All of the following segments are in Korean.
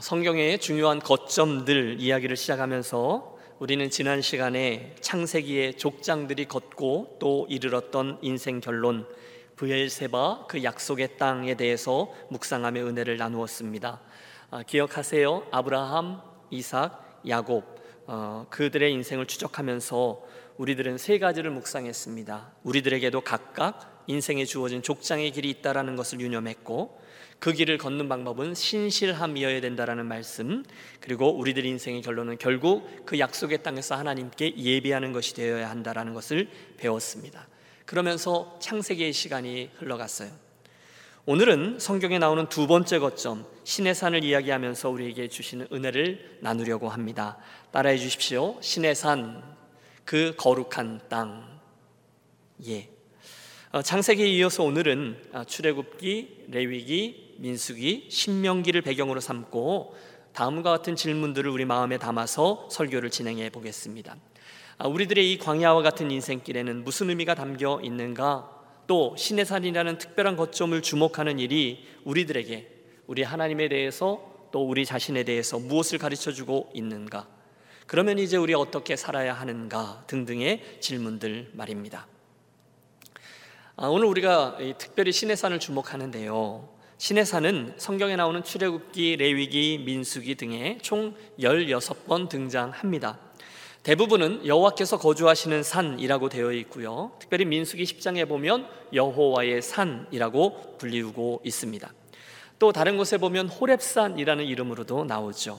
성경의 중요한 거점들 이야기를 시작하면서 우리는 지난 시간에 창세기의 족장들이 걷고 또 이르렀던 인생 결론, 브엘세바 그 약속의 땅에 대해서 묵상함의 은혜를 나누었습니다. 기억하세요? 아브라함, 이삭, 야곱 그들의 인생을 추적하면서 우리들은 세 가지를 묵상했습니다. 우리들에게도 각각 인생에 주어진 족장의 길이 있다라는 것을 유념했고, 그 길을 걷는 방법은 신실함이어야 된다라는 말씀, 그리고 우리들의 인생의 결론은 결국 그 약속의 땅에서 하나님께 예배하는 것이 되어야 한다라는 것을 배웠습니다. 그러면서 창세기의 시간이 흘러갔어요. 오늘은 성경에 나오는 두 번째 거점, 시내산을 이야기하면서 우리에게 주시는 은혜를 나누려고 합니다. 따라해 주십시오. 시내산, 그 거룩한 땅. 예. 창세기에 이어서 오늘은 출애굽기, 레위기, 민수기, 신명기를 배경으로 삼고 다음과 같은 질문들을 우리 마음에 담아서 설교를 진행해 보겠습니다. 우리들의 이 광야와 같은 인생길에는 무슨 의미가 담겨 있는가? 또 시내산이라는 특별한 거점을 주목하는 일이 우리들에게, 우리 하나님에 대해서 또 우리 자신에 대해서 무엇을 가르쳐주고 있는가? 그러면 이제 우리 어떻게 살아야 하는가? 등등의 질문들 말입니다. 오늘 우리가 특별히 시내산을 주목하는데요, 시내산은 성경에 나오는 출애굽기, 레위기, 민수기 등에 총 16번 등장합니다. 대부분은 여호와께서 거주하시는 산이라고 되어 있고요, 특별히 민수기 10장에 보면 여호와의 산이라고 불리우고 있습니다. 또 다른 곳에 보면 호렙산이라는 이름으로도 나오죠.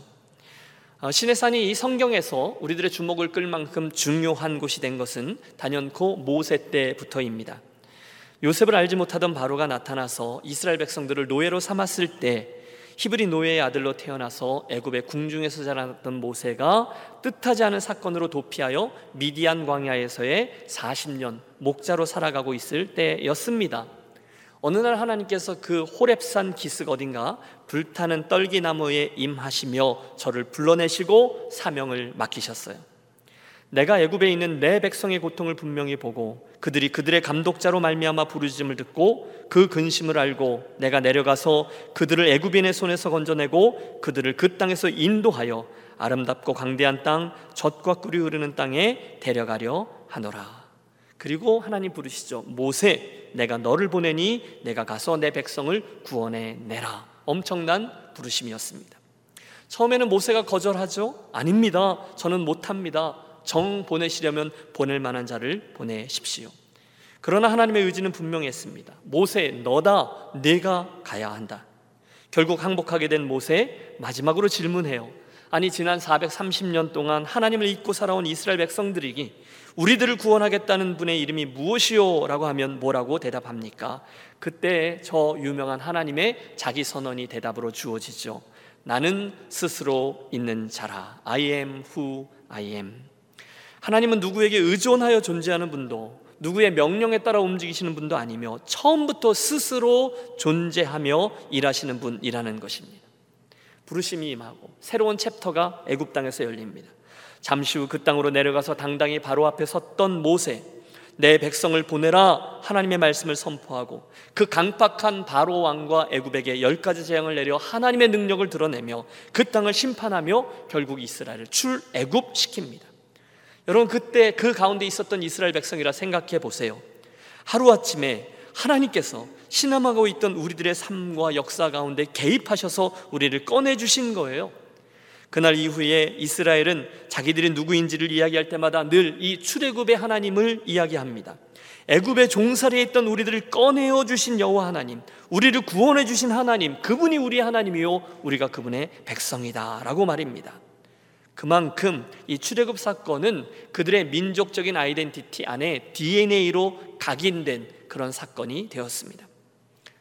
시내산이 이 성경에서 우리들의 주목을 끌 만큼 중요한 곳이 된 것은 단연코 모세 때부터입니다. 요셉을 알지 못하던 바로가 나타나서 이스라엘 백성들을 노예로 삼았을 때, 히브리 노예의 아들로 태어나서 애굽의 궁중에서 자랐던 모세가 뜻하지 않은 사건으로 도피하여 미디안 광야에서의 40년 목자로 살아가고 있을 때였습니다. 어느 날 하나님께서 그 호렙산 기슭 어딘가 불타는 떨기나무에 임하시며 저를 불러내시고 사명을 맡기셨어요. 내가 애굽에 있는 내 백성의 고통을 분명히 보고 그들이 그들의 감독자로 말미암아 부르짖음을 듣고 그 근심을 알고 내가 내려가서 그들을 애굽인의 손에서 건져내고 그들을 그 땅에서 인도하여 아름답고 강대한 땅, 젖과 꿀이 흐르는 땅에 데려가려 하노라. 그리고 하나님 부르시죠. 모세, 내가 너를 보내니 내가 가서 내 백성을 구원해 내라. 엄청난 부르심이었습니다. 처음에는 모세가 거절하죠. 아닙니다. 저는 못합니다. 정 보내시려면 보낼 만한 자를 보내십시오. 그러나 하나님의 의지는 분명했습니다. 모세, 너다. 내가 가야 한다. 결국 항복하게 된 모세, 마지막으로 질문해요. 아니, 지난 430년 동안 하나님을 잊고 살아온 이스라엘 백성들이 우리들을 구원하겠다는 분의 이름이 무엇이요? 라고 하면 뭐라고 대답합니까? 그때 저 유명한 하나님의 자기 선언이 대답으로 주어지죠. 나는 스스로 있는 자라. I am who I am. 하나님은 누구에게 의존하여 존재하는 분도, 누구의 명령에 따라 움직이시는 분도 아니며 처음부터 스스로 존재하며 일하시는 분이라는 것입니다. 부르심이 임하고 새로운 챕터가 애굽 땅에서 열립니다. 잠시 후 그 땅으로 내려가서 당당히 바로 앞에 섰던 모세, 내 백성을 보내라 하나님의 말씀을 선포하고 그 강팍한 바로 왕과 애굽에게 10가지 재앙을 내려 하나님의 능력을 드러내며 그 땅을 심판하며 결국 이스라엘을 출애굽시킵니다. 여러분, 그때 그 가운데 있었던 이스라엘 백성이라 생각해 보세요. 하루아침에 하나님께서 신음하고 있던 우리들의 삶과 역사 가운데 개입하셔서 우리를 꺼내주신 거예요. 그날 이후에 이스라엘은 자기들이 누구인지를 이야기할 때마다 늘 이 출애굽의 하나님을 이야기합니다. 애굽의 종살이에 있던 우리들을 꺼내어 주신 여호와 하나님, 우리를 구원해 주신 하나님, 그분이 우리의 하나님이요 우리가 그분의 백성이다 라고 말입니다. 그만큼 이 출애굽 사건은 그들의 민족적인 아이덴티티 안에 DNA로 각인된 그런 사건이 되었습니다.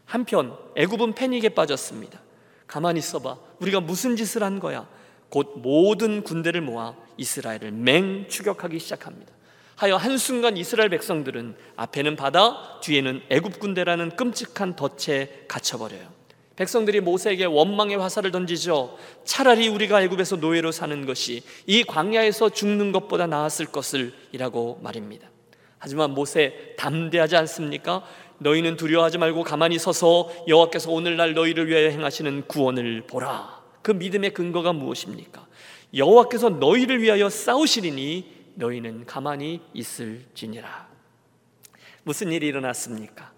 한편 애굽은 패닉에 빠졌습니다. 가만히 있어봐, 우리가 무슨 짓을 한 거야? 곧 모든 군대를 모아 이스라엘을 맹추격하기 시작합니다. 하여 한순간 이스라엘 백성들은 앞에는 바다, 뒤에는 애굽 군대라는 끔찍한 덫에 갇혀버려요. 백성들이 모세에게 원망의 화살을 던지죠. 차라리 우리가 애굽에서 노예로 사는 것이 이 광야에서 죽는 것보다 나았을 것을 이라고 말입니다. 하지만 모세, 담대하지 않습니까? 너희는 두려워하지 말고 가만히 서서 여호와께서 오늘날 너희를 위하여 행하시는 구원을 보라. 그 믿음의 근거가 무엇입니까? 여호와께서 너희를 위하여 싸우시리니 너희는 가만히 있을지니라. 무슨 일이 일어났습니까?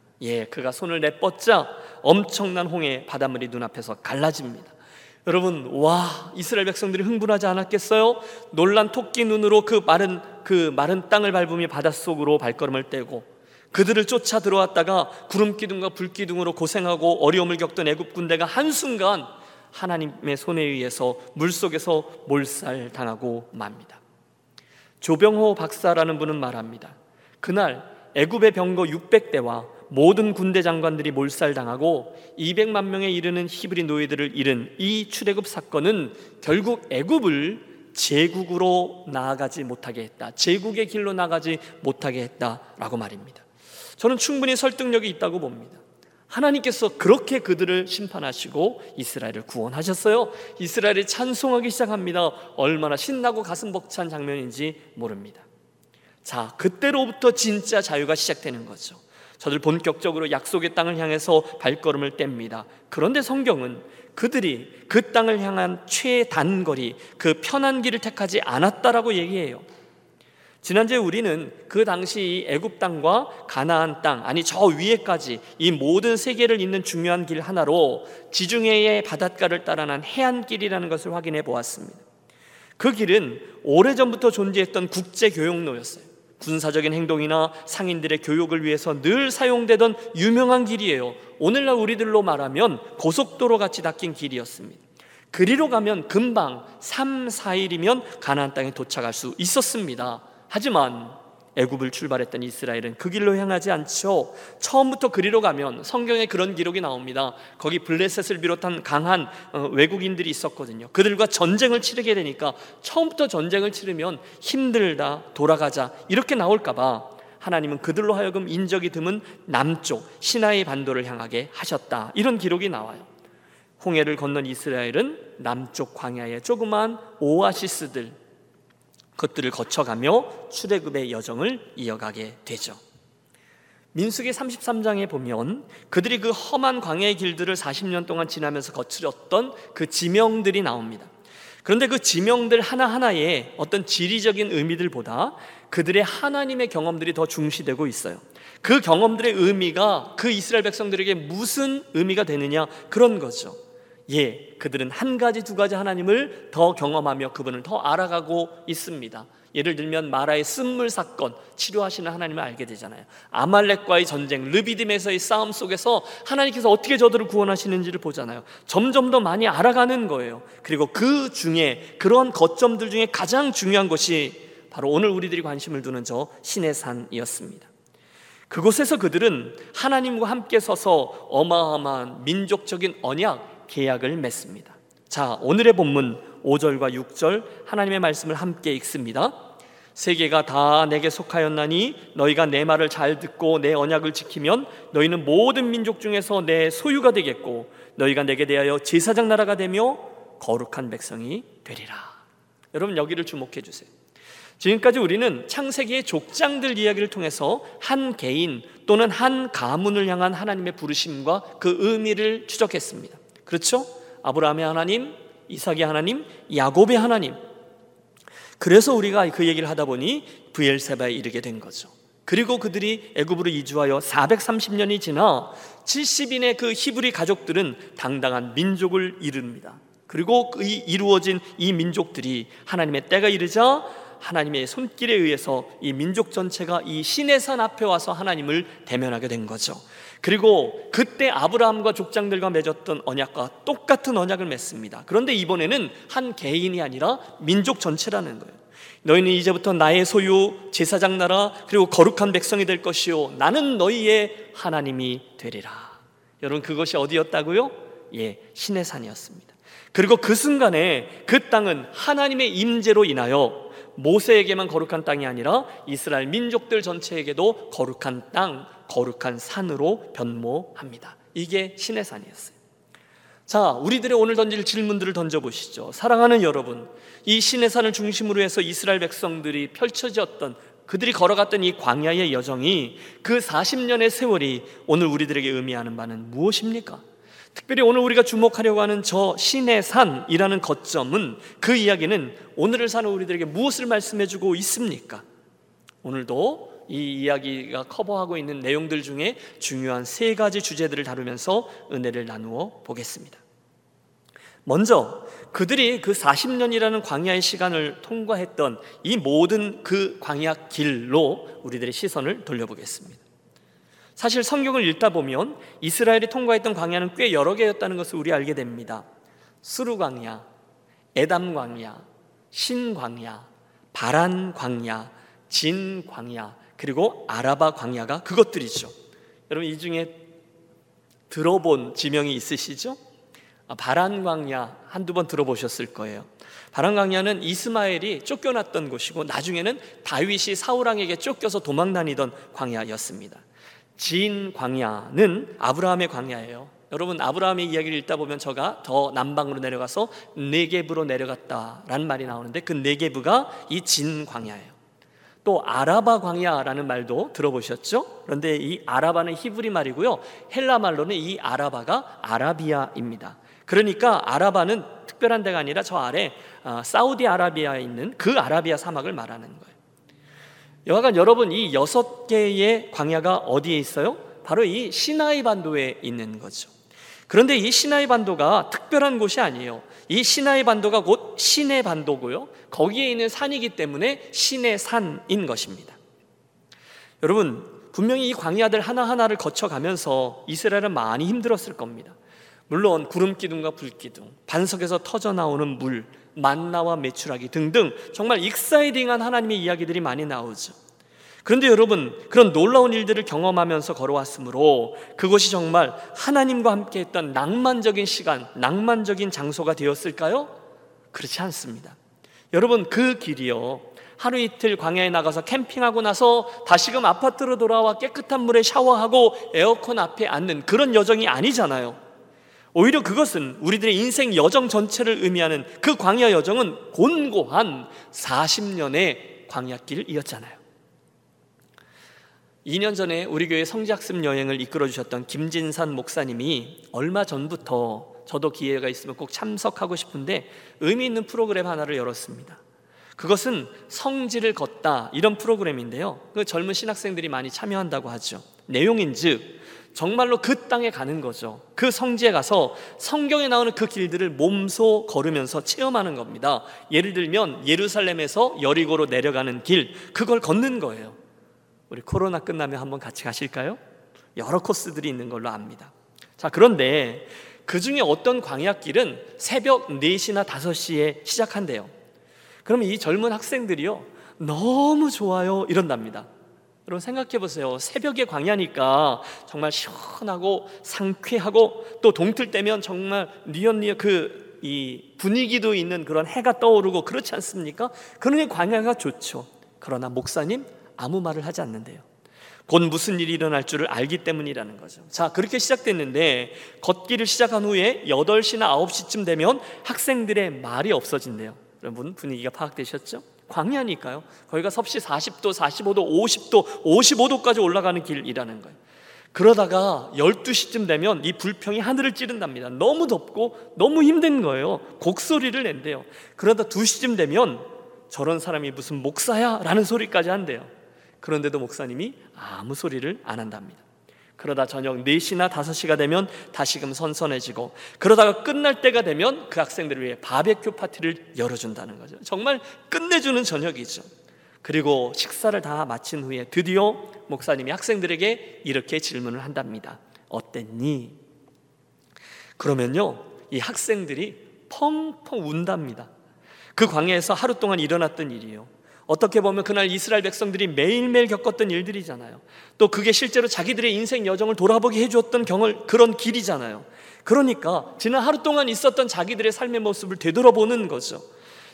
그가 손을 내뻗자 엄청난 홍해 바닷물이 눈앞에서 갈라집니다. 여러분, 이스라엘 백성들이 흥분하지 않았겠어요? 놀란 토끼 눈으로 그 마른 땅을 밟으며 바닷속으로 발걸음을 떼고, 그들을 쫓아 들어왔다가 구름 기둥과 불 기둥으로 고생하고 어려움을 겪던 애굽 군대가 한순간 하나님의 손에 의해서 물속에서 몰살당하고 맙니다. 조병호 박사라는 분은 말합니다. 그날 애굽의 병거 600대와 모든 군대 장관들이 몰살당하고 200만 명에 이르는 히브리 노예들을 잃은 이 출애굽 사건은 결국 애굽을 제국으로 나아가지 못하게 했다, 제국의 길로 나아가지 못하게 했다라고 말입니다. 저는 충분히 설득력이 있다고 봅니다. 하나님께서 그렇게 그들을 심판하시고 이스라엘을 구원하셨어요. 이스라엘이 찬송하기 시작합니다. 얼마나 신나고 가슴 벅찬 장면인지 모릅니다. 자, 그때로부터 진짜 자유가 시작되는 거죠. 저들 본격적으로 약속의 땅을 향해서 발걸음을 뗍니다. 그런데 성경은 그들이 그 땅을 향한 최단거리, 그 편한 길을 택하지 않았다라고 얘기해요. 지난주에 우리는 그 당시 애굽 땅과 가나안 땅, 아니 저 위에까지 이 모든 세계를 잇는 중요한 길 하나로 지중해의 바닷가를 따라 난 해안길이라는 것을 확인해 보았습니다. 그 길은 오래전부터 존재했던 국제교역로였어요. 군사적인 행동이나 상인들의 교역을 위해서 늘 사용되던 유명한 길이에요. 오늘날 우리들로 말하면 고속도로같이 닦인 길이었습니다. 그리로 가면 금방 3, 4일이면 가나안 땅에 도착할 수 있었습니다. 하지만 애굽을 출발했던 이스라엘은 그 길로 향하지 않죠. 처음부터 그리로 가면 성경에 그런 기록이 나옵니다. 거기 블레셋을 비롯한 강한 외국인들이 있었거든요. 그들과 전쟁을 치르게 되니까 처음부터 전쟁을 치르면 힘들다, 돌아가자 이렇게 나올까 봐 하나님은 그들로 하여금 인적이 드문 남쪽 시나이 반도를 향하게 하셨다, 이런 기록이 나와요. 홍해를 건넌 이스라엘은 남쪽 광야의 조그만 오아시스들, 것들을 거쳐가며 출애굽의 여정을 이어가게 되죠. 민수기 33장에 보면 그들이 그 험한 광야의 길들을 40년 동안 지나면서 거칠었던 그 지명들이 나옵니다. 그런데 그 지명들 하나하나에 어떤 지리적인 의미들보다 그들의 하나님의 경험들이 더 중시되고 있어요. 그 경험들의 의미가 그 이스라엘 백성들에게 무슨 의미가 되느냐, 그런 거죠. 그들은 한 가지 두 가지 하나님을 더 경험하며 그분을 더 알아가고 있습니다. 예를 들면 마라의 쓴물 사건, 치료하시는 하나님을 알게 되잖아요. 아말렉과의 전쟁, 르비딤에서의 싸움 속에서 하나님께서 어떻게 저들을 구원하시는지를 보잖아요. 점점 더 많이 알아가는 거예요. 그리고 그 중에, 그런 거점들 중에 가장 중요한 것이 바로 오늘 우리들이 관심을 두는 저 시내산이었습니다. 그곳에서 그들은 하나님과 함께 서서 어마어마한 민족적인 언약, 계약을 맺습니다. 자, 오늘의 본문 5절과 6절 하나님의 말씀을 함께 읽습니다. 세계가 다 내게 속하였나니 너희가 내 말을 잘 듣고 내 언약을 지키면 너희는 모든 민족 중에서 내 소유가 되겠고 너희가 내게 대하여 제사장 나라가 되며 거룩한 백성이 되리라. 여러분, 여기를 주목해 주세요. 지금까지 우리는 창세기의 족장들 이야기를 통해서 한 개인 또는 한 가문을 향한 하나님의 부르심과 그 의미를 추적했습니다. 그렇죠? 아브라함의 하나님, 이삭의 하나님, 야곱의 하나님. 그래서 우리가 그 얘기를 하다 보니 브엘세바에 이르게 된 거죠. 그리고 그들이 애굽으로 이주하여 430년이 지나 70인의 그 히브리 가족들은 당당한 민족을 이룹니다. 그리고 이루어진 이 민족들이 하나님의 때가 이르자 하나님의 손길에 의해서 이 민족 전체가 이 시내산 앞에 와서 하나님을 대면하게 된 거죠. 그리고 그때 아브라함과 족장들과 맺었던 언약과 똑같은 언약을 맺습니다. 그런데 이번에는 한 개인이 아니라 민족 전체라는 거예요. 너희는 이제부터 나의 소유, 제사장 나라, 그리고 거룩한 백성이 될 것이요 나는 너희의 하나님이 되리라. 여러분, 그것이 어디였다고요? 시내산이었습니다. 그리고 그 순간에 그 땅은 하나님의 임재로 인하여 모세에게만 거룩한 땅이 아니라 이스라엘 민족들 전체에게도 거룩한 땅, 거룩한 산으로 변모합니다. 이게 시내산이었어요. 자, 우리들의 오늘 던질 질문들을 던져보시죠. 사랑하는 여러분, 이 시내산을 중심으로 해서 이스라엘 백성들이 펼쳐졌던, 그들이 걸어갔던 이 광야의 여정이, 그 40년의 세월이 오늘 우리들에게 의미하는 바는 무엇입니까? 특별히 오늘 우리가 주목하려고 하는 저 시내산이라는 거점은, 그 이야기는 오늘을 사는 우리들에게 무엇을 말씀해주고 있습니까? 오늘도 이 이야기가 커버하고 있는 내용들 중에 중요한 세 가지 주제들을 다루면서 은혜를 나누어 보겠습니다. 먼저 그들이 그 40년이라는 광야의 시간을 통과했던 이 모든 그 광야 길로 우리들의 시선을 돌려보겠습니다. 사실 성경을 읽다 보면 이스라엘이 통과했던 광야는 꽤 여러 개였다는 것을 우리 알게 됩니다. 수르광야, 에담광야, 신광야, 바란광야, 진광야, 그리고 아라바광야가 그것들이죠. 여러분 이 중에 들어본 지명이 있으시죠? 바란광야 한두 번 들어보셨을 거예요. 바란광야는 이스마엘이 쫓겨났던 곳이고, 나중에는 다윗이 사울왕에게 쫓겨서 도망다니던 광야였습니다. 진 광야는 아브라함의 광야예요. 여러분 아브라함의 이야기를 읽다 보면 저가 더 남방으로 내려가서 네게브로 내려갔다라는 말이 나오는데, 그 네게브가 이 진 광야예요. 또 아라바 광야라는 말도 들어보셨죠? 그런데 이 아라바는 히브리 말이고요, 헬라 말로는 이 아라바가 아라비아입니다. 그러니까 아라바는 특별한 데가 아니라 저 아래 사우디아라비아에 있는 그 아라비아 사막을 말하는 거예요. 여하간 여러분 이 6개의 광야가 어디에 있어요? 바로 이 시나이 반도에 있는 거죠. 그런데 이 시나이 반도가 특별한 곳이 아니에요. 이 시나이 반도가 곧 시내 반도고요, 거기에 있는 산이기 때문에 시내산인 것입니다. 여러분 분명히 이 광야들 하나하나를 거쳐가면서 이스라엘은 많이 힘들었을 겁니다. 물론 구름 기둥과 불 기둥, 반석에서 터져나오는 물, 만나와 메추라기 등등 정말 익사이딩한 하나님의 이야기들이 많이 나오죠. 그런데 여러분 그런 놀라운 일들을 경험하면서 걸어왔으므로 그것이 정말 하나님과 함께했던 낭만적인 시간, 낭만적인 장소가 되었을까요? 그렇지 않습니다. 여러분 그 길이요, 하루 이틀 광야에 나가서 캠핑하고 나서 다시금 아파트로 돌아와 깨끗한 물에 샤워하고 에어컨 앞에 앉는 그런 여정이 아니잖아요. 오히려 그것은 우리들의 인생 여정 전체를 의미하는 그 광야 여정은 곤고한 40년의 광야길이었잖아요. 2년 전에 우리 교회 성지학습 여행을 이끌어 주셨던 김진산 목사님이 얼마 전부터 저도 기회가 있으면 꼭 참석하고 싶은데 의미 있는 프로그램 하나를 열었습니다. 그것은 성지를 걷다, 이런 프로그램인데요, 그 젊은 신학생들이 많이 참여한다고 하죠. 내용인즉 정말로 그 땅에 가는 거죠. 그 성지에 가서 성경에 나오는 그 길들을 몸소 걸으면서 체험하는 겁니다. 예를 들면 예루살렘에서 여리고로 내려가는 길, 그걸 걷는 거예요. 우리 코로나 끝나면 한번 같이 가실까요? 여러 코스들이 있는 걸로 압니다. 자, 그런데 그 중에 어떤 광야길은 새벽 4시나 5시에 시작한대요. 그러면 이 젊은 학생들이요, 너무 좋아요 이런답니다. 여러분 생각해 보세요. 새벽의 광야니까 정말 시원하고 상쾌하고, 또 동틀 때면 정말 뉘엿뉘엿 이 분위기도 있는 그런 해가 떠오르고 그렇지 않습니까? 그러니 광야가 좋죠. 그러나 목사님 아무 말을 하지 않는데요, 곧 무슨 일이 일어날 줄을 알기 때문이라는 거죠. 자, 그렇게 시작됐는데 걷기를 시작한 후에 8시나 9시쯤 되면 학생들의 말이 없어진대요. 여러분 분위기가 파악되셨죠? 광야니까요. 거기가 섭씨 40도, 45도, 50도, 55도까지 올라가는 길이라는 거예요. 그러다가 12시쯤 되면 이 불평이 하늘을 찌른답니다. 너무 덥고 너무 힘든 거예요. 곡소리를 낸대요. 그러다 2시쯤 되면 저런 사람이 무슨 목사야? 라는 소리까지 한대요. 그런데도 목사님이 아무 소리를 안 한답니다. 그러다 저녁 4시나 5시가 되면 다시금 선선해지고, 그러다가 끝날 때가 되면 그 학생들을 위해 바베큐 파티를 열어준다는 거죠. 정말 끝내주는 저녁이죠. 그리고 식사를 다 마친 후에 드디어 목사님이 학생들에게 이렇게 질문을 한답니다. 어땠니? 그러면요 이 학생들이 펑펑 운답니다. 그 광야에서 하루 동안 일어났던 일이에요. 어떻게 보면 그날 이스라엘 백성들이 매일매일 겪었던 일들이잖아요. 또 그게 실제로 자기들의 인생 여정을 돌아보게 해주었던 그런 길이잖아요. 그러니까 지난 하루 동안 있었던 자기들의 삶의 모습을 되돌아보는 거죠.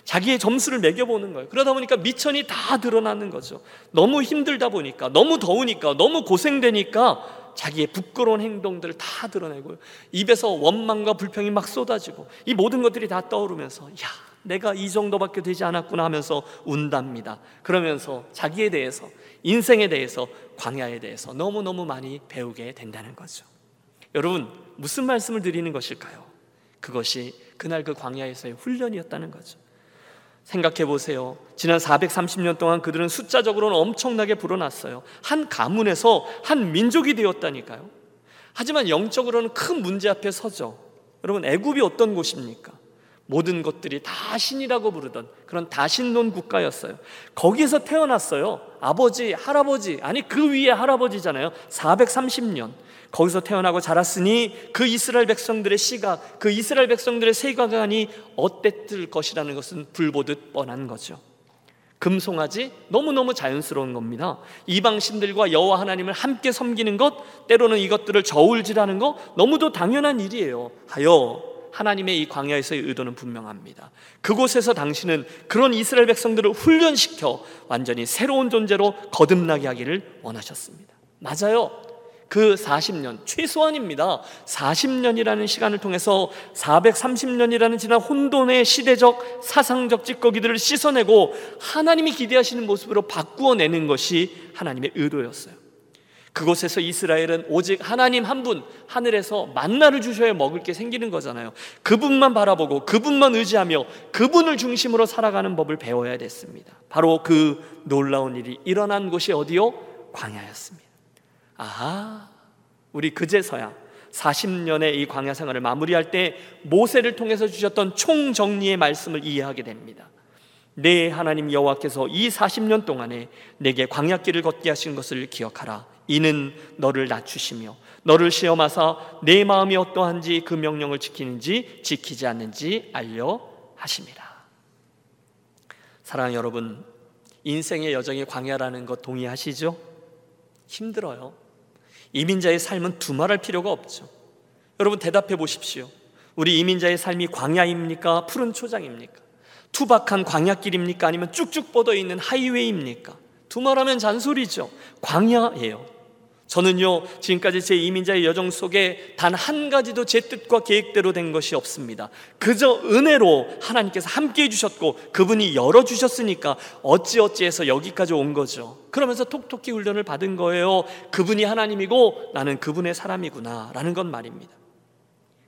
자기의 점수를 매겨보는 거예요. 그러다 보니까 미천이 다 드러나는 거죠. 너무 힘들다 보니까, 너무 더우니까, 너무 고생되니까 자기의 부끄러운 행동들을 다 드러내고요, 입에서 원망과 불평이 막 쏟아지고 이 모든 것들이 다 떠오르면서 야, 내가 이 정도밖에 되지 않았구나 하면서 운답니다. 그러면서 자기에 대해서, 인생에 대해서, 광야에 대해서 너무너무 많이 배우게 된다는 거죠. 여러분, 무슨 말씀을 드리는 것일까요? 그것이 그날 그 광야에서의 훈련이었다는 거죠. 생각해 보세요. 지난 430년 동안 그들은 숫자적으로는 엄청나게 불어났어요. 한 가문에서 한 민족이 되었다니까요. 하지만 영적으로는 큰 문제 앞에 서죠. 여러분, 애굽이 어떤 곳입니까? 모든 것들이 다 신이라고 부르던 그런 다신론 국가였어요. 거기에서 태어났어요. 아버지, 할아버지, 아니 그 위에 할아버지잖아요. 430년 거기서 태어나고 자랐으니 그 이스라엘 백성들의 시각, 그 이스라엘 백성들의 세계관이 어땠을 것이라는 것은 불보듯 뻔한 거죠. 금송아지, 너무너무 자연스러운 겁니다. 이방신들과 여호와 하나님을 함께 섬기는 것, 때로는 이것들을 저울질하는 것, 너무도 당연한 일이에요. 하여 하나님의 이 광야에서의 의도는 분명합니다. 그곳에서 당신은 그런 이스라엘 백성들을 훈련시켜 완전히 새로운 존재로 거듭나게 하기를 원하셨습니다. 맞아요. 그 40년, 최소한입니다. 40년이라는 시간을 통해서 430년이라는 지난 혼돈의 시대적, 사상적 찌꺼기들을 씻어내고 하나님이 기대하시는 모습으로 바꾸어내는 것이 하나님의 의도였어요. 그곳에서 이스라엘은 오직 하나님 한 분, 하늘에서 만나를 주셔야 먹을 게 생기는 거잖아요. 그분만 바라보고 그분만 의지하며 그분을 중심으로 살아가는 법을 배워야 됐습니다. 바로 그 놀라운 일이 일어난 곳이 어디요? 광야였습니다. 아하, 우리 그제서야 40년의 이 광야 생활을 마무리할 때 모세를 통해서 주셨던 총정리의 말씀을 이해하게 됩니다. 내 하나님 여호와께서 이 40년 동안에 내게 광야길을 걷게 하신 것을 기억하라. 이는 너를 낮추시며 너를 시험하사 내 마음이 어떠한지 그 명령을 지키는지 지키지 않는지 알려 하심이라. 사랑하는 여러분, 인생의 여정이 광야라는 것 동의하시죠? 힘들어요. 이민자의 삶은 두말할 필요가 없죠. 여러분, 대답해 보십시오. 우리 이민자의 삶이 광야입니까? 푸른 초장입니까? 투박한 광야길입니까? 아니면 쭉쭉 뻗어있는 하이웨이입니까? 두말하면 잔소리죠. 광야예요. 저는요, 지금까지 제 이민자의 여정 속에 단 한 가지도 제 뜻과 계획대로 된 것이 없습니다. 그저 은혜로 하나님께서 함께해 주셨고 그분이 열어주셨으니까 어찌어찌해서 여기까지 온 거죠. 그러면서 톡톡히 훈련을 받은 거예요. 그분이 하나님이고 나는 그분의 사람이구나 라는 건 말입니다.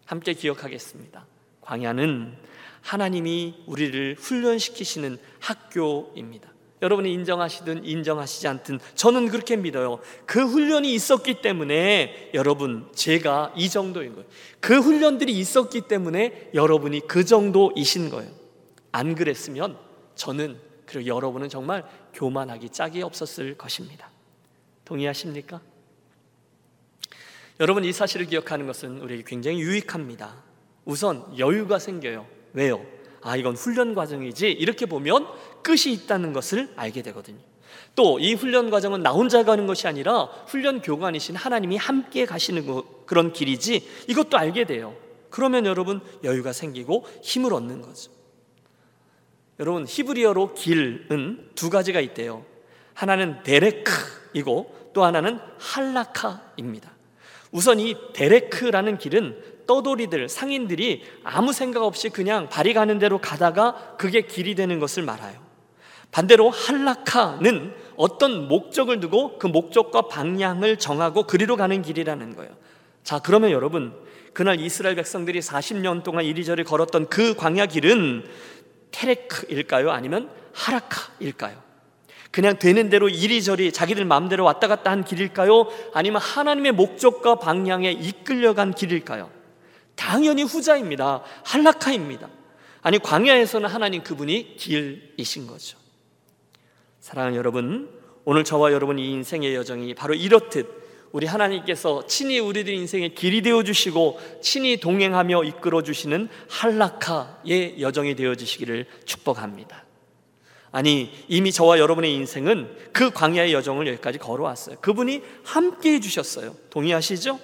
함께 기억하겠습니다. 광야는 하나님이 우리를 훈련시키시는 학교입니다. 여러분이 인정하시든 인정하시지 않든 저는 그렇게 믿어요. 그 훈련이 있었기 때문에 여러분, 제가 이 정도인 거예요. 그 훈련들이 있었기 때문에 여러분이 그 정도이신 거예요. 안 그랬으면 저는, 그리고 여러분은 정말 교만하기 짝이 없었을 것입니다. 동의하십니까? 여러분, 이 사실을 기억하는 것은 우리에게 굉장히 유익합니다. 우선 여유가 생겨요. 왜요? 아, 이건 훈련 과정이지, 이렇게 보면 끝이 있다는 것을 알게 되거든요. 또 이 훈련 과정은 나 혼자 가는 것이 아니라 훈련 교관이신 하나님이 함께 가시는 그런 길이지, 이것도 알게 돼요. 그러면 여러분, 여유가 생기고 힘을 얻는 거죠. 여러분, 히브리어로 길은 두 가지가 있대요. 하나는 데레크이고 또 하나는 할라카입니다. 우선 이 데레크라는 길은 떠돌이들, 상인들이 아무 생각 없이 그냥 발이 가는 대로 가다가 그게 길이 되는 것을 말해요. 반대로 할라카는 어떤 목적을 두고 그 목적과 방향을 정하고 그리로 가는 길이라는 거예요. 자, 그러면 여러분, 그날 이스라엘 백성들이 40년 동안 이리저리 걸었던 그 광야 길은 테레크일까요? 아니면 하라카일까요? 그냥 되는 대로 이리저리 자기들 마음대로 왔다 갔다 한 길일까요? 아니면 하나님의 목적과 방향에 이끌려간 길일까요? 당연히 후자입니다. 할라카입니다. 아니, 광야에서는 하나님 그분이 길이신 거죠. 사랑하는 여러분, 오늘 저와 여러분이 인생의 여정이 바로 이렇듯 우리 하나님께서 친히 우리들 인생의 길이 되어주시고 친히 동행하며 이끌어주시는 할라카의 여정이 되어주시기를 축복합니다. 아니, 이미 저와 여러분의 인생은 그 광야의 여정을 여기까지 걸어왔어요. 그분이 함께해 주셨어요. 동의하시죠?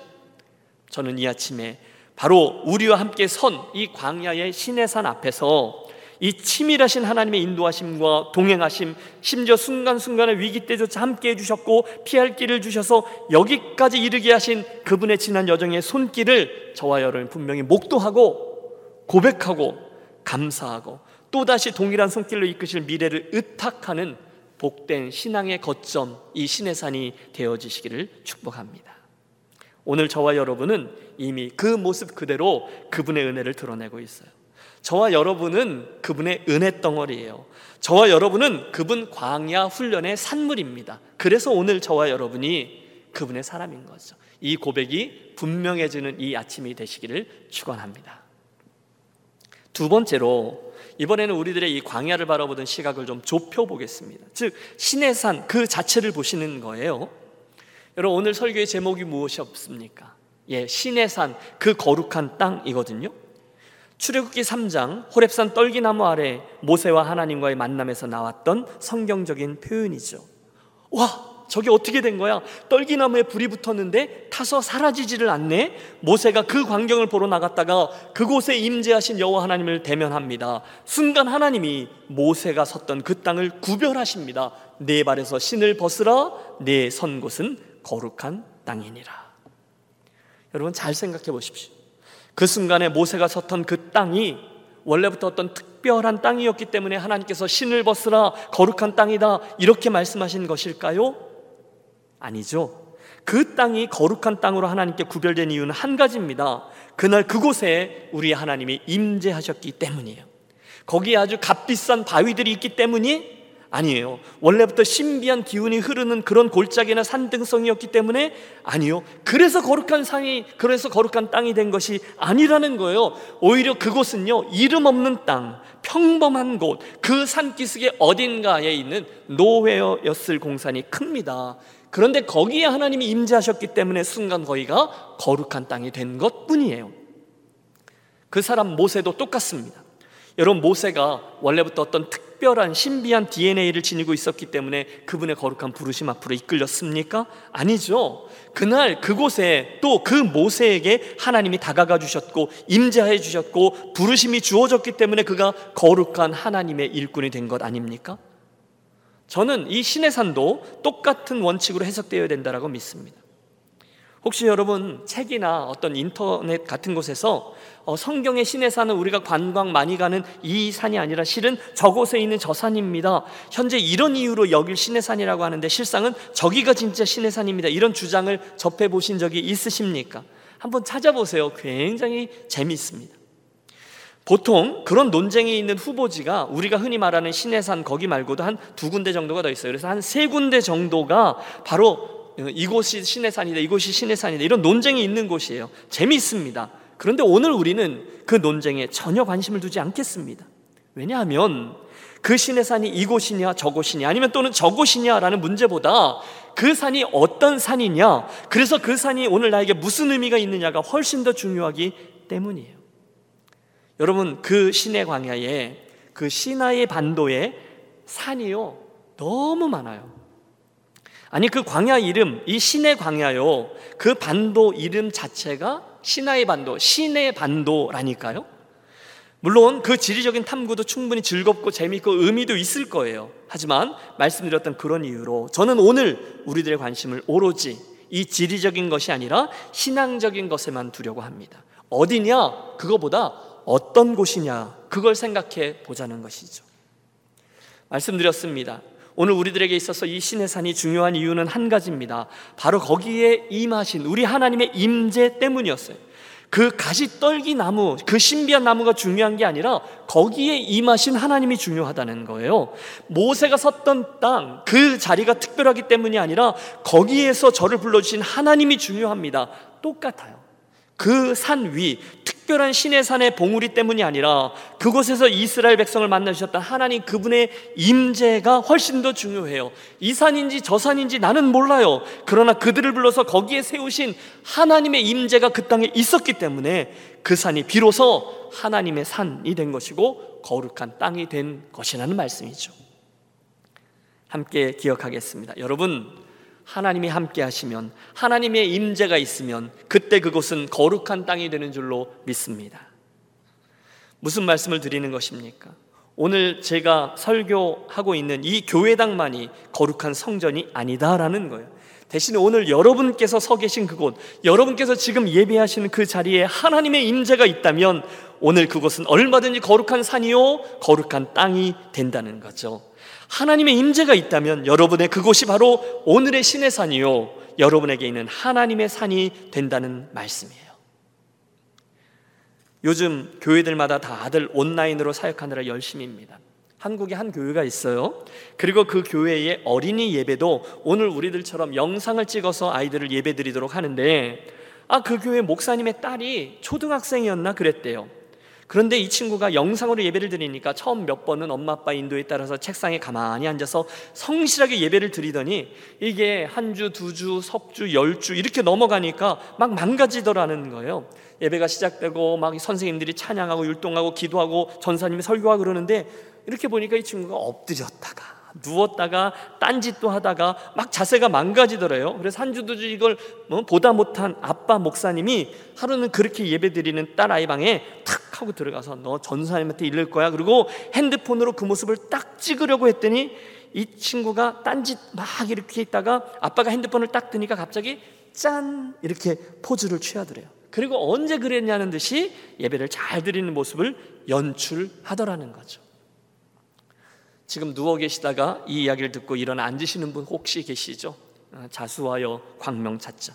저는 이 아침에 바로 우리와 함께 선 이 광야의 시내산 앞에서 이 치밀하신 하나님의 인도하심과 동행하심, 심지어 순간순간의 위기 때조차 함께해 주셨고 피할 길을 주셔서 여기까지 이르게 하신 그분의 지난 여정의 손길을 저와 여러분 분명히 목도하고 고백하고 감사하고 또다시 동일한 손길로 이끄실 미래를 의탁하는 복된 신앙의 거점, 이 시내산이 되어지시기를 축복합니다. 오늘 저와 여러분은 이미 그 모습 그대로 그분의 은혜를 드러내고 있어요. 저와 여러분은 그분의 은혜 덩어리예요. 저와 여러분은 그분 광야 훈련의 산물입니다. 그래서 오늘 저와 여러분이 그분의 사람인 거죠. 이 고백이 분명해지는 이 아침이 되시기를 축원합니다. 두 번째로 이번에는 우리들의 이 광야를 바라보던 시각을 좀 좁혀보겠습니다. 즉 시내산 그 자체를 보시는 거예요. 여러분 오늘 설교의 제목이 무엇이었습니까? 시내산 그 거룩한 땅이거든요. 출애굽기 3장 호렙산 떨기나무 아래 모세와 하나님과의 만남에서 나왔던 성경적인 표현이죠. 와 저게 어떻게 된 거야? 떨기나무에 불이 붙었는데 타서 사라지지를 않네. 모세가 그 광경을 보러 나갔다가 그곳에 임재하신 여호와 하나님을 대면합니다. 순간 하나님이 모세가 섰던 그 땅을 구별하십니다. 네 발에서 신을 벗으라. 네 선 곳은 거룩한 땅이니라. 여러분 잘 생각해 보십시오. 그 순간에 모세가 섰던 그 땅이 원래부터 어떤 특별한 땅이었기 때문에 하나님께서 신을 벗으라 거룩한 땅이다 이렇게 말씀하신 것일까요? 아니죠. 그 땅이 거룩한 땅으로 하나님께 구별된 이유는 한 가지입니다. 그날 그곳에 우리 하나님이 임재하셨기 때문이에요. 거기에 아주 값비싼 바위들이 있기 때문이 아니에요. 원래부터 신비한 기운이 흐르는 그런 골짜기나 산등성이었기 때문에 아니요. 그래서 거룩한 땅이 된 것이 아니라는 거예요. 오히려 그곳은요, 이름 없는 땅, 평범한 곳, 그 산기슭의 어딘가에 있는 노웨어였을 공산이 큽니다. 그런데 거기에 하나님이 임재하셨기 때문에 순간 거기가 거룩한 땅이 된 것뿐이에요. 그 사람 모세도 똑같습니다. 여러분 모세가 원래부터 어떤 특별한 신비한 DNA를 지니고 있었기 때문에 그분의 거룩한 부르심 앞으로 이끌렸습니까? 아니죠. 그날 그곳에 또 그 모세에게 하나님이 다가가 주셨고 임재해 주셨고 부르심이 주어졌기 때문에 그가 거룩한 하나님의 일꾼이 된 것 아닙니까? 저는 이 시내산도 똑같은 원칙으로 해석되어야 된다고 믿습니다. 혹시 여러분 책이나 어떤 인터넷 같은 곳에서 성경의 시내산은 우리가 관광 많이 가는 이 산이 아니라 실은 저곳에 있는 저 산입니다. 현재 이런 이유로 여길 시내산이라고 하는데 실상은 저기가 진짜 시내산입니다. 이런 주장을 접해보신 적이 있으십니까? 한번 찾아보세요. 굉장히 재미있습니다. 보통 그런 논쟁이 있는 후보지가 우리가 흔히 말하는 시내산 거기 말고도 한 2군데 정도가 더 있어요. 그래서 한 3군데 정도가 바로 이곳이 시내산이다, 이곳이 시내산이다 이런 논쟁이 있는 곳이에요. 재미있습니다. 그런데 오늘 우리는 그 논쟁에 전혀 관심을 두지 않겠습니다. 왜냐하면 그 시내산이 이곳이냐 저곳이냐 아니면 또는 저곳이냐라는 문제보다 그 산이 어떤 산이냐, 그래서 그 산이 오늘 나에게 무슨 의미가 있느냐가 훨씬 더 중요하기 때문이에요. 여러분 그 시내 광야에 그 시나이 반도에 산이요 너무 많아요. 아니 그 광야 이름, 이 시내 광야요, 그 반도 이름 자체가 시나이 반도, 시내 반도라니까요. 물론 그 지리적인 탐구도 충분히 즐겁고 재미있고 의미도 있을 거예요. 하지만 말씀드렸던 그런 이유로 저는 오늘 우리들의 관심을 오로지 이 지리적인 것이 아니라 신앙적인 것에만 두려고 합니다. 어디냐? 그거보다 어떤 곳이냐? 그걸 생각해 보자는 것이죠. 말씀드렸습니다. 오늘 우리들에게 있어서 이 시내산이 중요한 이유는 한 가지입니다. 바로 거기에 임하신 우리 하나님의 임재 때문이었어요. 그 가시 떨기 나무, 그 신비한 나무가 중요한 게 아니라 거기에 임하신 하나님이 중요하다는 거예요. 모세가 섰던 땅, 그 자리가 특별하기 때문이 아니라 거기에서 저를 불러주신 하나님이 중요합니다. 똑같아요. 그 산 위, 특별한 시내산의 봉우리 때문이 아니라 그곳에서 이스라엘 백성을 만나주셨던 하나님 그분의 임재가 훨씬 더 중요해요. 이 산인지 저 산인지 나는 몰라요. 그러나 그들을 불러서 거기에 세우신 하나님의 임재가 그 땅에 있었기 때문에 그 산이 비로소 하나님의 산이 된 것이고 거룩한 땅이 된 것이라는 말씀이죠. 함께 기억하겠습니다. 여러분 하나님이 함께 하시면, 하나님의 임재가 있으면 그때 그곳은 거룩한 땅이 되는 줄로 믿습니다. 무슨 말씀을 드리는 것입니까? 오늘 제가 설교하고 있는 이 교회당만이 거룩한 성전이 아니다라는 거예요. 대신에 오늘 여러분께서 서 계신 그곳, 여러분께서 지금 예배하시는 그 자리에 하나님의 임재가 있다면 오늘 그곳은 얼마든지 거룩한 산이요 거룩한 땅이 된다는 거죠. 하나님의 임재가 있다면 여러분의 그곳이 바로 오늘의 시내산이요 여러분에게 있는 하나님의 산이 된다는 말씀이에요. 요즘 교회들마다 다들 온라인으로 사역하느라 열심입니다. 한국에 한 교회가 있어요. 그리고 그 교회의 어린이 예배도 오늘 우리들처럼 영상을 찍어서 아이들을 예배 드리도록 하는데, 그 교회 목사님의 딸이 초등학생이었나 그랬대요. 그런데 이 친구가 영상으로 예배를 드리니까 처음 몇 번은 엄마 아빠 인도에 따라서 책상에 가만히 앉아서 성실하게 예배를 드리더니 이게 한 주, 두 주, 석 주, 열 주 이렇게 넘어가니까 막 망가지더라는 거예요. 예배가 시작되고 막 선생님들이 찬양하고 율동하고 기도하고 전사님이 설교하고 그러는데, 이렇게 보니까 이 친구가 엎드렸다가 누웠다가 딴짓도 하다가 막 자세가 망가지더래요. 그래서 한 주도 이걸 보다 못한 아빠 목사님이 하루는 그렇게 예배드리는 딸 아이 방에 탁 하고 들어가서 너 전사님한테 이를 거야. 그리고 핸드폰으로 그 모습을 딱 찍으려고 했더니 이 친구가 딴짓 막 이렇게 있다가 아빠가 핸드폰을 딱 드니까 갑자기 짠 이렇게 포즈를 취하더래요. 그리고 언제 그랬냐는 듯이 예배를 잘 드리는 모습을 연출하더라는 거죠. 지금 누워 계시다가 이 이야기를 듣고 일어나 앉으시는 분 혹시 계시죠? 자수하여 광명 찾자.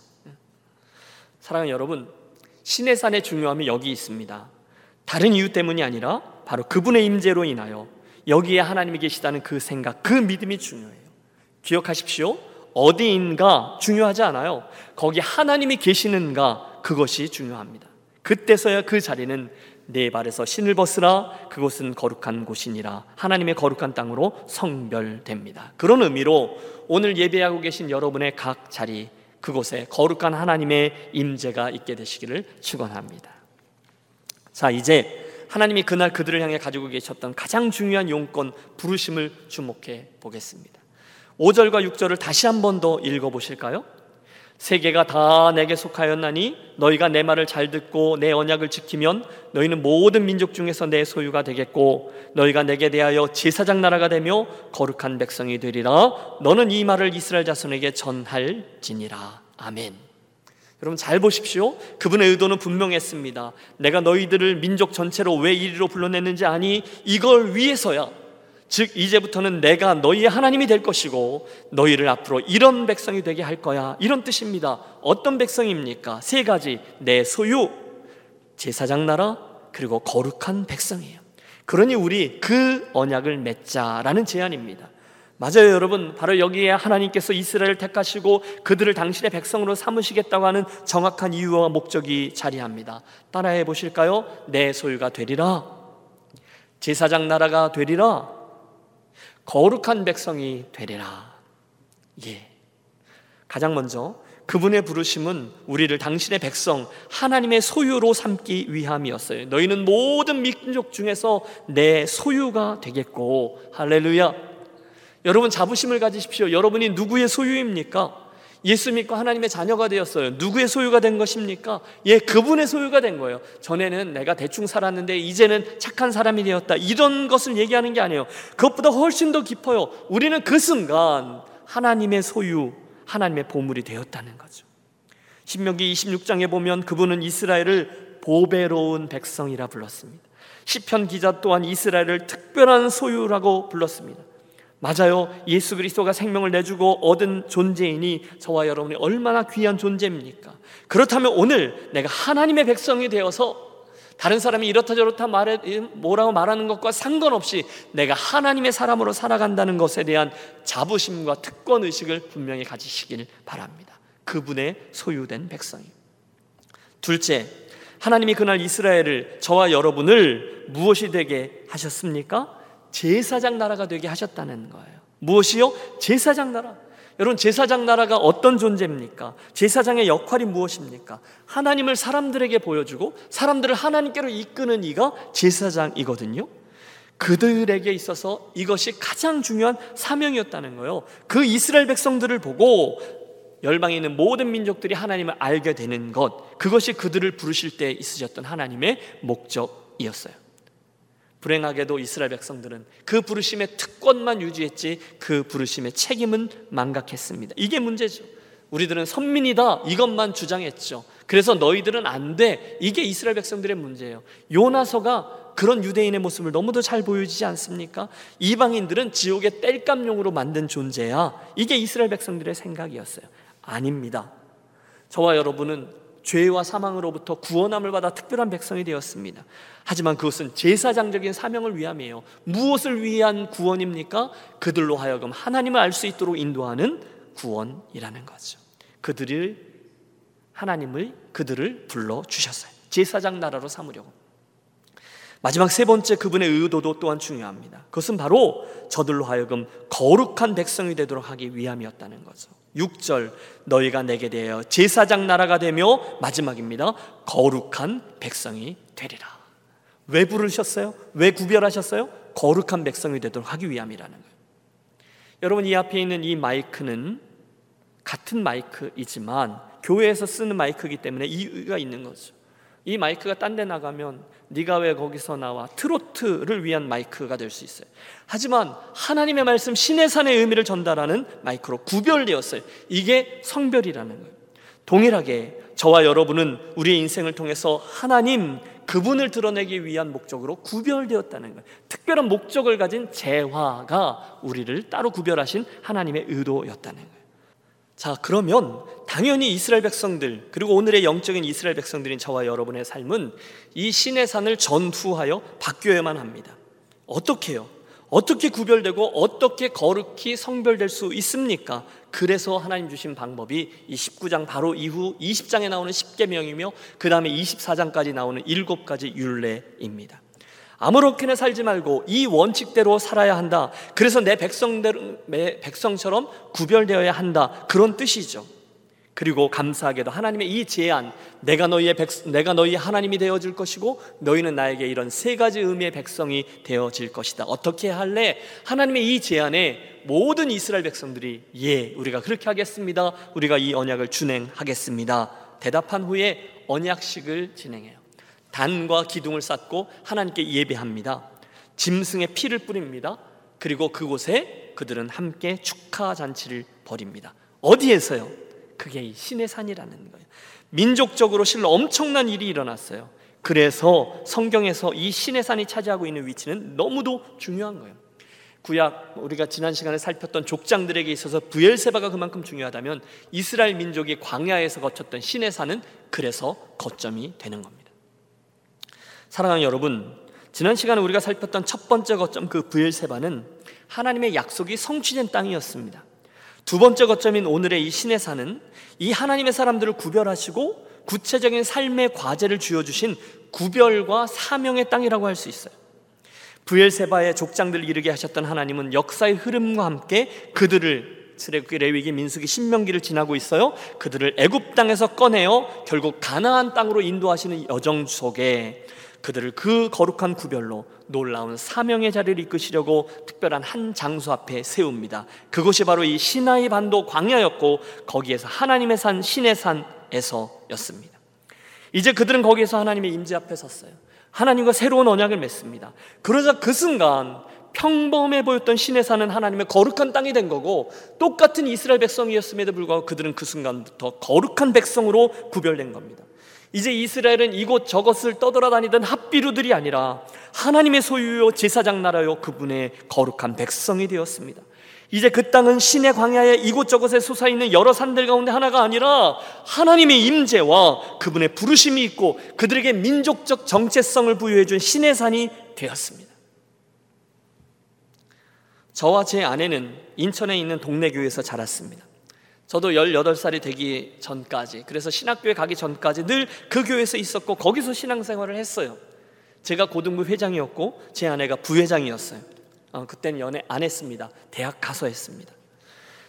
사랑하는 여러분, 시내산의 중요함이 여기 있습니다. 다른 이유 때문이 아니라 바로 그분의 임재로 인하여 여기에 하나님이 계시다는 그 생각, 그 믿음이 중요해요. 기억하십시오. 어디인가 중요하지 않아요. 거기 하나님이 계시는가, 그것이 중요합니다. 그때서야 그 자리는 내 발에서 신을 벗으라, 그곳은 거룩한 곳이니라, 하나님의 거룩한 땅으로 성별됩니다. 그런 의미로 오늘 예배하고 계신 여러분의 각 자리, 그곳에 거룩한 하나님의 임재가 있게 되시기를 축원합니다. 자, 이제 하나님이 그날 그들을 향해 가지고 계셨던 가장 중요한 용건, 부르심을 주목해 보겠습니다. 5절과 6절을 다시 한 번 더 읽어보실까요? 세계가 다 내게 속하였나니 너희가 내 말을 잘 듣고 내 언약을 지키면 너희는 모든 민족 중에서 내 소유가 되겠고 너희가 내게 대하여 제사장 나라가 되며 거룩한 백성이 되리라. 너는 이 말을 이스라엘 자손에게 전할지니라. 아멘. 여러분 잘 보십시오. 그분의 의도는 분명했습니다. 내가 너희들을 민족 전체로 왜 이리로 불러냈는지 아니? 이걸 위해서야. 즉 이제부터는 내가 너희의 하나님이 될 것이고 너희를 앞으로 이런 백성이 되게 할 거야, 이런 뜻입니다. 어떤 백성입니까? 세 가지: 내 소유, 제사장 나라, 그리고 거룩한 백성이에요. 그러니 우리 그 언약을 맺자라는 제안입니다. 맞아요 여러분, 바로 여기에 하나님께서 이스라엘을 택하시고 그들을 당신의 백성으로 삼으시겠다고 하는 정확한 이유와 목적이 자리합니다. 따라해 보실까요? 내 소유가 되리라, 제사장 나라가 되리라, 거룩한 백성이 되리라. 예. 가장 먼저 그분의 부르심은 우리를 당신의 백성, 하나님의 소유로 삼기 위함이었어요. 너희는 모든 민족 중에서 내 소유가 되겠고. 할렐루야. 여러분 자부심을 가지십시오. 여러분이 누구의 소유입니까? 예수 믿고 하나님의 자녀가 되었어요. 누구의 소유가 된 것입니까? 예, 그분의 소유가 된 거예요. 전에는 내가 대충 살았는데 이제는 착한 사람이 되었다, 이런 것을 얘기하는 게 아니에요. 그것보다 훨씬 더 깊어요. 우리는 그 순간 하나님의 소유, 하나님의 보물이 되었다는 거죠. 신명기 26장에 보면 그분은 이스라엘을 보배로운 백성이라 불렀습니다. 시편 기자 또한 이스라엘을 특별한 소유라고 불렀습니다. 맞아요. 예수 그리스도가 생명을 내주고 얻은 존재이니 저와 여러분이 얼마나 귀한 존재입니까? 그렇다면 오늘 내가 하나님의 백성이 되어서 다른 사람이 이렇다 저렇다 뭐라고 말하는 것과 상관없이 내가 하나님의 사람으로 살아간다는 것에 대한 자부심과 특권의식을 분명히 가지시길 바랍니다. 그분의 소유된 백성이. 둘째, 하나님이 그날 이스라엘을, 저와 여러분을 무엇이 되게 하셨습니까? 제사장 나라가 되게 하셨다는 거예요. 무엇이요? 제사장 나라. 여러분 제사장 나라가 어떤 존재입니까? 제사장의 역할이 무엇입니까? 하나님을 사람들에게 보여주고 사람들을 하나님께로 이끄는 이가 제사장이거든요. 그들에게 있어서 이것이 가장 중요한 사명이었다는 거예요. 그 이스라엘 백성들을 보고 열방에 있는 모든 민족들이 하나님을 알게 되는 것, 그것이 그들을 부르실 때 있으셨던 하나님의 목적이었어요. 불행하게도 이스라엘 백성들은 그 부르심의 특권만 유지했지 그 부르심의 책임은 망각했습니다. 이게 문제죠. 우리들은 선민이다 이것만 주장했죠. 그래서 너희들은 안 돼, 이게 이스라엘 백성들의 문제예요. 요나서가 그런 유대인의 모습을 너무도 잘 보여주지 않습니까? 이방인들은 지옥의 땔감용으로 만든 존재야, 이게 이스라엘 백성들의 생각이었어요. 아닙니다. 저와 여러분은 죄와 사망으로부터 구원함을 받아 특별한 백성이 되었습니다. 하지만 그것은 제사장적인 사명을 위함이에요. 무엇을 위한 구원입니까? 그들로 하여금 하나님을 알 수 있도록 인도하는 구원이라는 거죠. 하나님을 그들을 불러주셨어요. 제사장 나라로 삼으려고. 마지막 세 번째, 그분의 의도도 또한 중요합니다. 그것은 바로 저들로 하여금 거룩한 백성이 되도록 하기 위함이었다는 거죠. 6절, 너희가 내게 대하여 제사장 나라가 되며, 마지막입니다, 거룩한 백성이 되리라. 왜 부르셨어요? 왜 구별하셨어요? 거룩한 백성이 되도록 하기 위함이라는 거예요. 여러분, 이 앞에 있는 이 마이크는 같은 마이크이지만 교회에서 쓰는 마이크이기 때문에 이유가 있는 거죠. 이 마이크가 딴 데 나가면 네가 왜 거기서 나와, 트로트를 위한 마이크가 될 수 있어요. 하지만 하나님의 말씀, 시내산의 의미를 전달하는 마이크로 구별되었어요. 이게 성별이라는 거예요. 동일하게 저와 여러분은 우리의 인생을 통해서 하나님, 그분을 드러내기 위한 목적으로 구별되었다는 거예요. 특별한 목적을 가진 재화가 우리를 따로 구별하신 하나님의 의도였다는 거예요. 자, 그러면 당연히 이스라엘 백성들, 그리고 오늘의 영적인 이스라엘 백성들인 저와 여러분의 삶은 이 시내산을 전후하여 바뀌어야만 합니다. 어떻게요? 어떻게 구별되고 어떻게 거룩히 성별될 수 있습니까? 그래서 하나님 주신 방법이 이 19장 바로 이후 20장에 나오는 10계명이며 그 다음에 24장까지 나오는 7가지 율례입니다. 아무렇게나 살지 말고 이 원칙대로 살아야 한다, 그래서 내 백성처럼 구별되어야 한다, 그런 뜻이죠. 그리고 감사하게도 하나님의 이 제안, 내가 너희의 하나님이 되어줄 것이고 너희는 나에게, 이런 세 가지 의미의 백성이 되어질 것이다. 어떻게 할래? 하나님의 이 제안에 모든 이스라엘 백성들이 예, 우리가 그렇게 하겠습니다, 우리가 이 언약을 준행하겠습니다 대답한 후에 언약식을 진행해요. 단과 기둥을 쌓고 하나님께 예배합니다. 짐승의 피를 뿌립니다. 그리고 그곳에 그들은 함께 축하 잔치를 벌입니다. 어디에서요? 그게 이 시내산이라는 거예요. 민족적으로 실로 엄청난 일이 일어났어요. 그래서 성경에서 이 시내산이 차지하고 있는 위치는 너무도 중요한 거예요. 구약, 우리가 지난 시간에 살폈던 족장들에게 있어서 브엘세바가 그만큼 중요하다면 이스라엘 민족이 광야에서 거쳤던 시내산은 그래서 거점이 되는 겁니다. 사랑하는 여러분, 지난 시간에 우리가 살폈던 첫 번째 거점, 그 브엘세바는 하나님의 약속이 성취된 땅이었습니다. 두 번째 거점인 오늘의 이 시내산은 이 하나님의 사람들을 구별하시고 구체적인 삶의 과제를 쥐어주신 구별과 사명의 땅이라고 할 수 있어요. 브엘세바의 족장들을 이르게 하셨던 하나님은 역사의 흐름과 함께 그들을, 출애굽기, 레위기, 민수기, 신명기를 지나고 있어요. 그들을 애굽 땅에서 꺼내어 결국 가나안 땅으로 인도하시는 여정 속에 그들을 그 거룩한 구별로 놀라운 사명의 자리를 이끄시려고 특별한 한 장소 앞에 세웁니다. 그곳이 바로 이 시나이 반도 광야였고 거기에서 하나님의 산 시내산에서였습니다. 이제 그들은 거기에서 하나님의 임재 앞에 섰어요. 하나님과 새로운 언약을 맺습니다. 그러자 그 순간 평범해 보였던 시내산은 하나님의 거룩한 땅이 된 거고, 똑같은 이스라엘 백성이었음에도 불구하고 그들은 그 순간부터 거룩한 백성으로 구별된 겁니다. 이제 이스라엘은 이곳 저곳을 떠돌아다니던 합비루들이 아니라 하나님의 소유요, 제사장 나라요, 그분의 거룩한 백성이 되었습니다. 이제 그 땅은 시내 광야의 이곳저곳에 솟아있는 여러 산들 가운데 하나가 아니라 하나님의 임재와 그분의 부르심이 있고 그들에게 민족적 정체성을 부여해준 시내산이 되었습니다. 저와 제 아내는 인천에 있는 동네 교회에서 자랐습니다. 저도 18살이 되기 전까지, 그래서 신학교에 가기 전까지 늘 그 교회에서 있었고 거기서 신앙생활을 했어요. 제가 고등부 회장이었고 제 아내가 부회장이었어요. 그때는 연애 안 했습니다. 대학 가서 했습니다.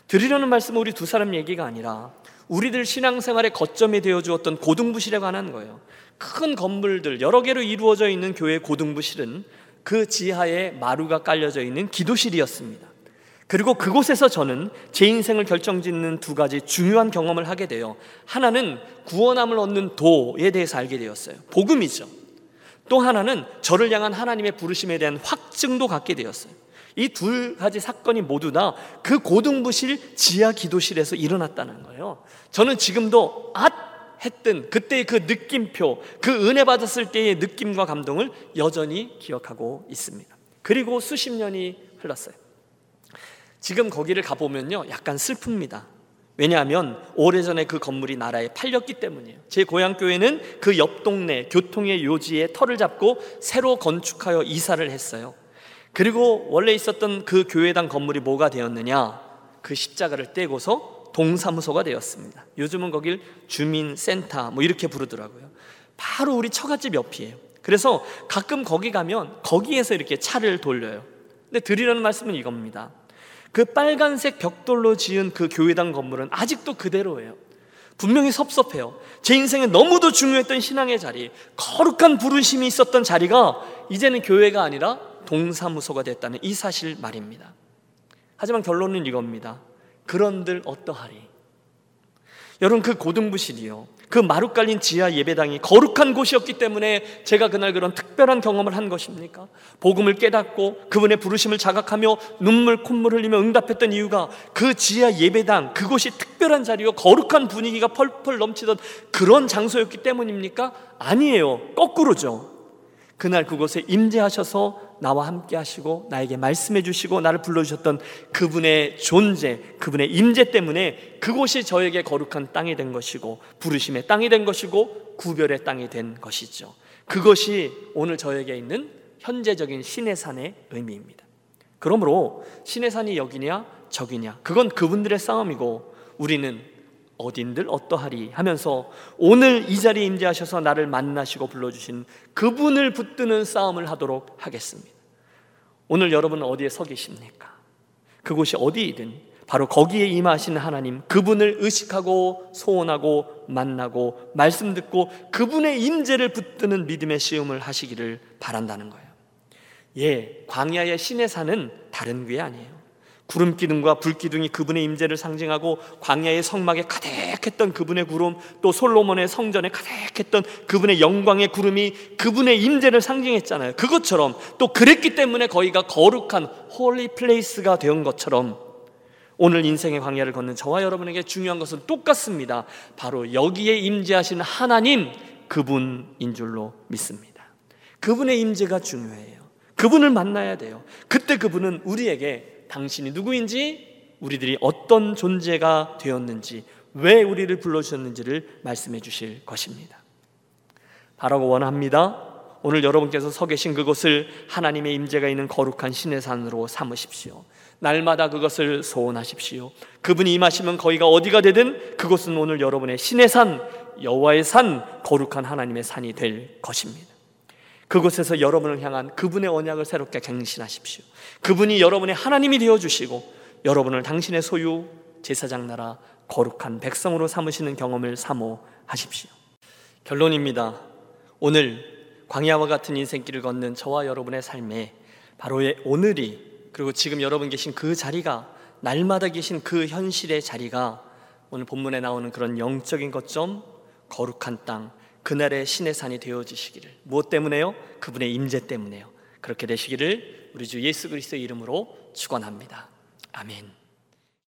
드리려는 말씀은 우리 두 사람 얘기가 아니라 우리들 신앙생활의 거점이 되어주었던 고등부실에 관한 거예요. 큰 건물들 여러 개로 이루어져 있는 교회의 고등부실은 그 지하에 마루가 깔려져 있는 기도실이었습니다. 그리고 그곳에서 저는 제 인생을 결정짓는 두 가지 중요한 경험을 하게 돼요. 하나는 구원함을 얻는 도에 대해서 알게 되었어요. 복음이죠. 또 하나는 저를 향한 하나님의 부르심에 대한 확증도 갖게 되었어요. 이 두 가지 사건이 모두 다 그 고등부실 지하 기도실에서 일어났다는 거예요. 저는 지금도 했던 그때의 그 느낌표, 그 은혜 받았을 때의 느낌과 감동을 여전히 기억하고 있습니다. 그리고 수십 년이 흘렀어요. 지금 거기를 가보면요, 약간 슬픕니다. 왜냐하면 오래전에 그 건물이 나라에 팔렸기 때문이에요. 제 고향교회는 그 옆 동네 교통의 요지에 터를 잡고 새로 건축하여 이사를 했어요. 그리고 원래 있었던 그 교회당 건물이 뭐가 되었느냐, 그 십자가를 떼고서 동사무소가 되었습니다. 요즘은 거길 주민센터 뭐 이렇게 부르더라고요. 바로 우리 처갓집 옆이에요. 그래서 가끔 거기 가면 거기에서 이렇게 차를 돌려요. 근데 드리려는 말씀은 이겁니다. 그 빨간색 벽돌로 지은 그 교회당 건물은 아직도 그대로예요. 분명히 섭섭해요. 제 인생에 너무도 중요했던 신앙의 자리, 거룩한 부르심이 있었던 자리가 이제는 교회가 아니라 동사무소가 됐다는 이 사실 말입니다. 하지만 결론은 이겁니다. 그런들 어떠하리. 여러분, 그 고등부실이요, 그 마룻깔린 지하 예배당이 거룩한 곳이었기 때문에 제가 그날 그런 특별한 경험을 한 것입니까? 복음을 깨닫고 그분의 부르심을 자각하며 눈물 콧물 흘리며 응답했던 이유가 그 지하 예배당, 그곳이 특별한 자리요, 거룩한 분위기가 펄펄 넘치던 그런 장소였기 때문입니까? 아니에요. 거꾸로죠. 그날 그곳에 임재하셔서 나와 함께 하시고 나에게 말씀해 주시고 나를 불러주셨던 그분의 존재, 그분의 임재 때문에 그곳이 저에게 거룩한 땅이 된 것이고 부르심의 땅이 된 것이고 구별의 땅이 된 것이죠. 그것이 오늘 저에게 있는 현재적인 시내산의 의미입니다. 그러므로 시내산이 여기냐 저기냐, 그건 그분들의 싸움이고 우리는 어딘들 어떠하리 하면서 오늘 이 자리에 임재하셔서 나를 만나시고 불러주신 그분을 붙드는 싸움을 하도록 하겠습니다. 오늘 여러분은 어디에 서 계십니까? 그곳이 어디이든 바로 거기에 임하시는 하나님, 그분을 의식하고 소원하고 만나고 말씀 듣고 그분의 임재를 붙드는 믿음의 시험을 하시기를 바란다는 거예요. 예, 광야의 시내산은 다른 게 아니에요. 구름 기둥과 불 기둥이 그분의 임재를 상징하고 광야의 성막에 가득했던 그분의 구름, 또 솔로몬의 성전에 가득했던 그분의 영광의 구름이 그분의 임재를 상징했잖아요. 그것처럼 또 그랬기 때문에 거기가 거룩한 홀리 플레이스가 된 것처럼 오늘 인생의 광야를 걷는 저와 여러분에게 중요한 것은 똑같습니다. 바로 여기에 임재하신 하나님, 그분인 줄로 믿습니다. 그분의 임재가 중요해요. 그분을 만나야 돼요. 그때 그분은 우리에게 당신이 누구인지, 우리들이 어떤 존재가 되었는지, 왜 우리를 불러주셨는지를 말씀해 주실 것입니다. 바라고 원합니다. 오늘 여러분께서 서 계신 그곳을 하나님의 임재가 있는 거룩한 시내산으로 삼으십시오. 날마다 그것을 소원하십시오. 그분이 임하시면 거기가 어디가 되든 그곳은 오늘 여러분의 시내산, 여호와의 산, 거룩한 하나님의 산이 될 것입니다. 그곳에서 여러분을 향한 그분의 언약을 새롭게 갱신하십시오. 그분이 여러분의 하나님이 되어주시고 여러분을 당신의 소유, 제사장 나라, 거룩한 백성으로 삼으시는 경험을 사모하십시오. 결론입니다. 오늘 광야와 같은 인생길을 걷는 저와 여러분의 삶에 바로의 오늘이, 그리고 지금 여러분 계신 그 자리가, 날마다 계신 그 현실의 자리가 오늘 본문에 나오는 그런 영적인 거점, 거룩한 땅, 그날의 시내산이 되어주시기를. 무엇 때문에요? 그분의 임재 때문에요. 그렇게 되시기를 우리 주 예수 그리스도의 이름으로 축원합니다. 아멘.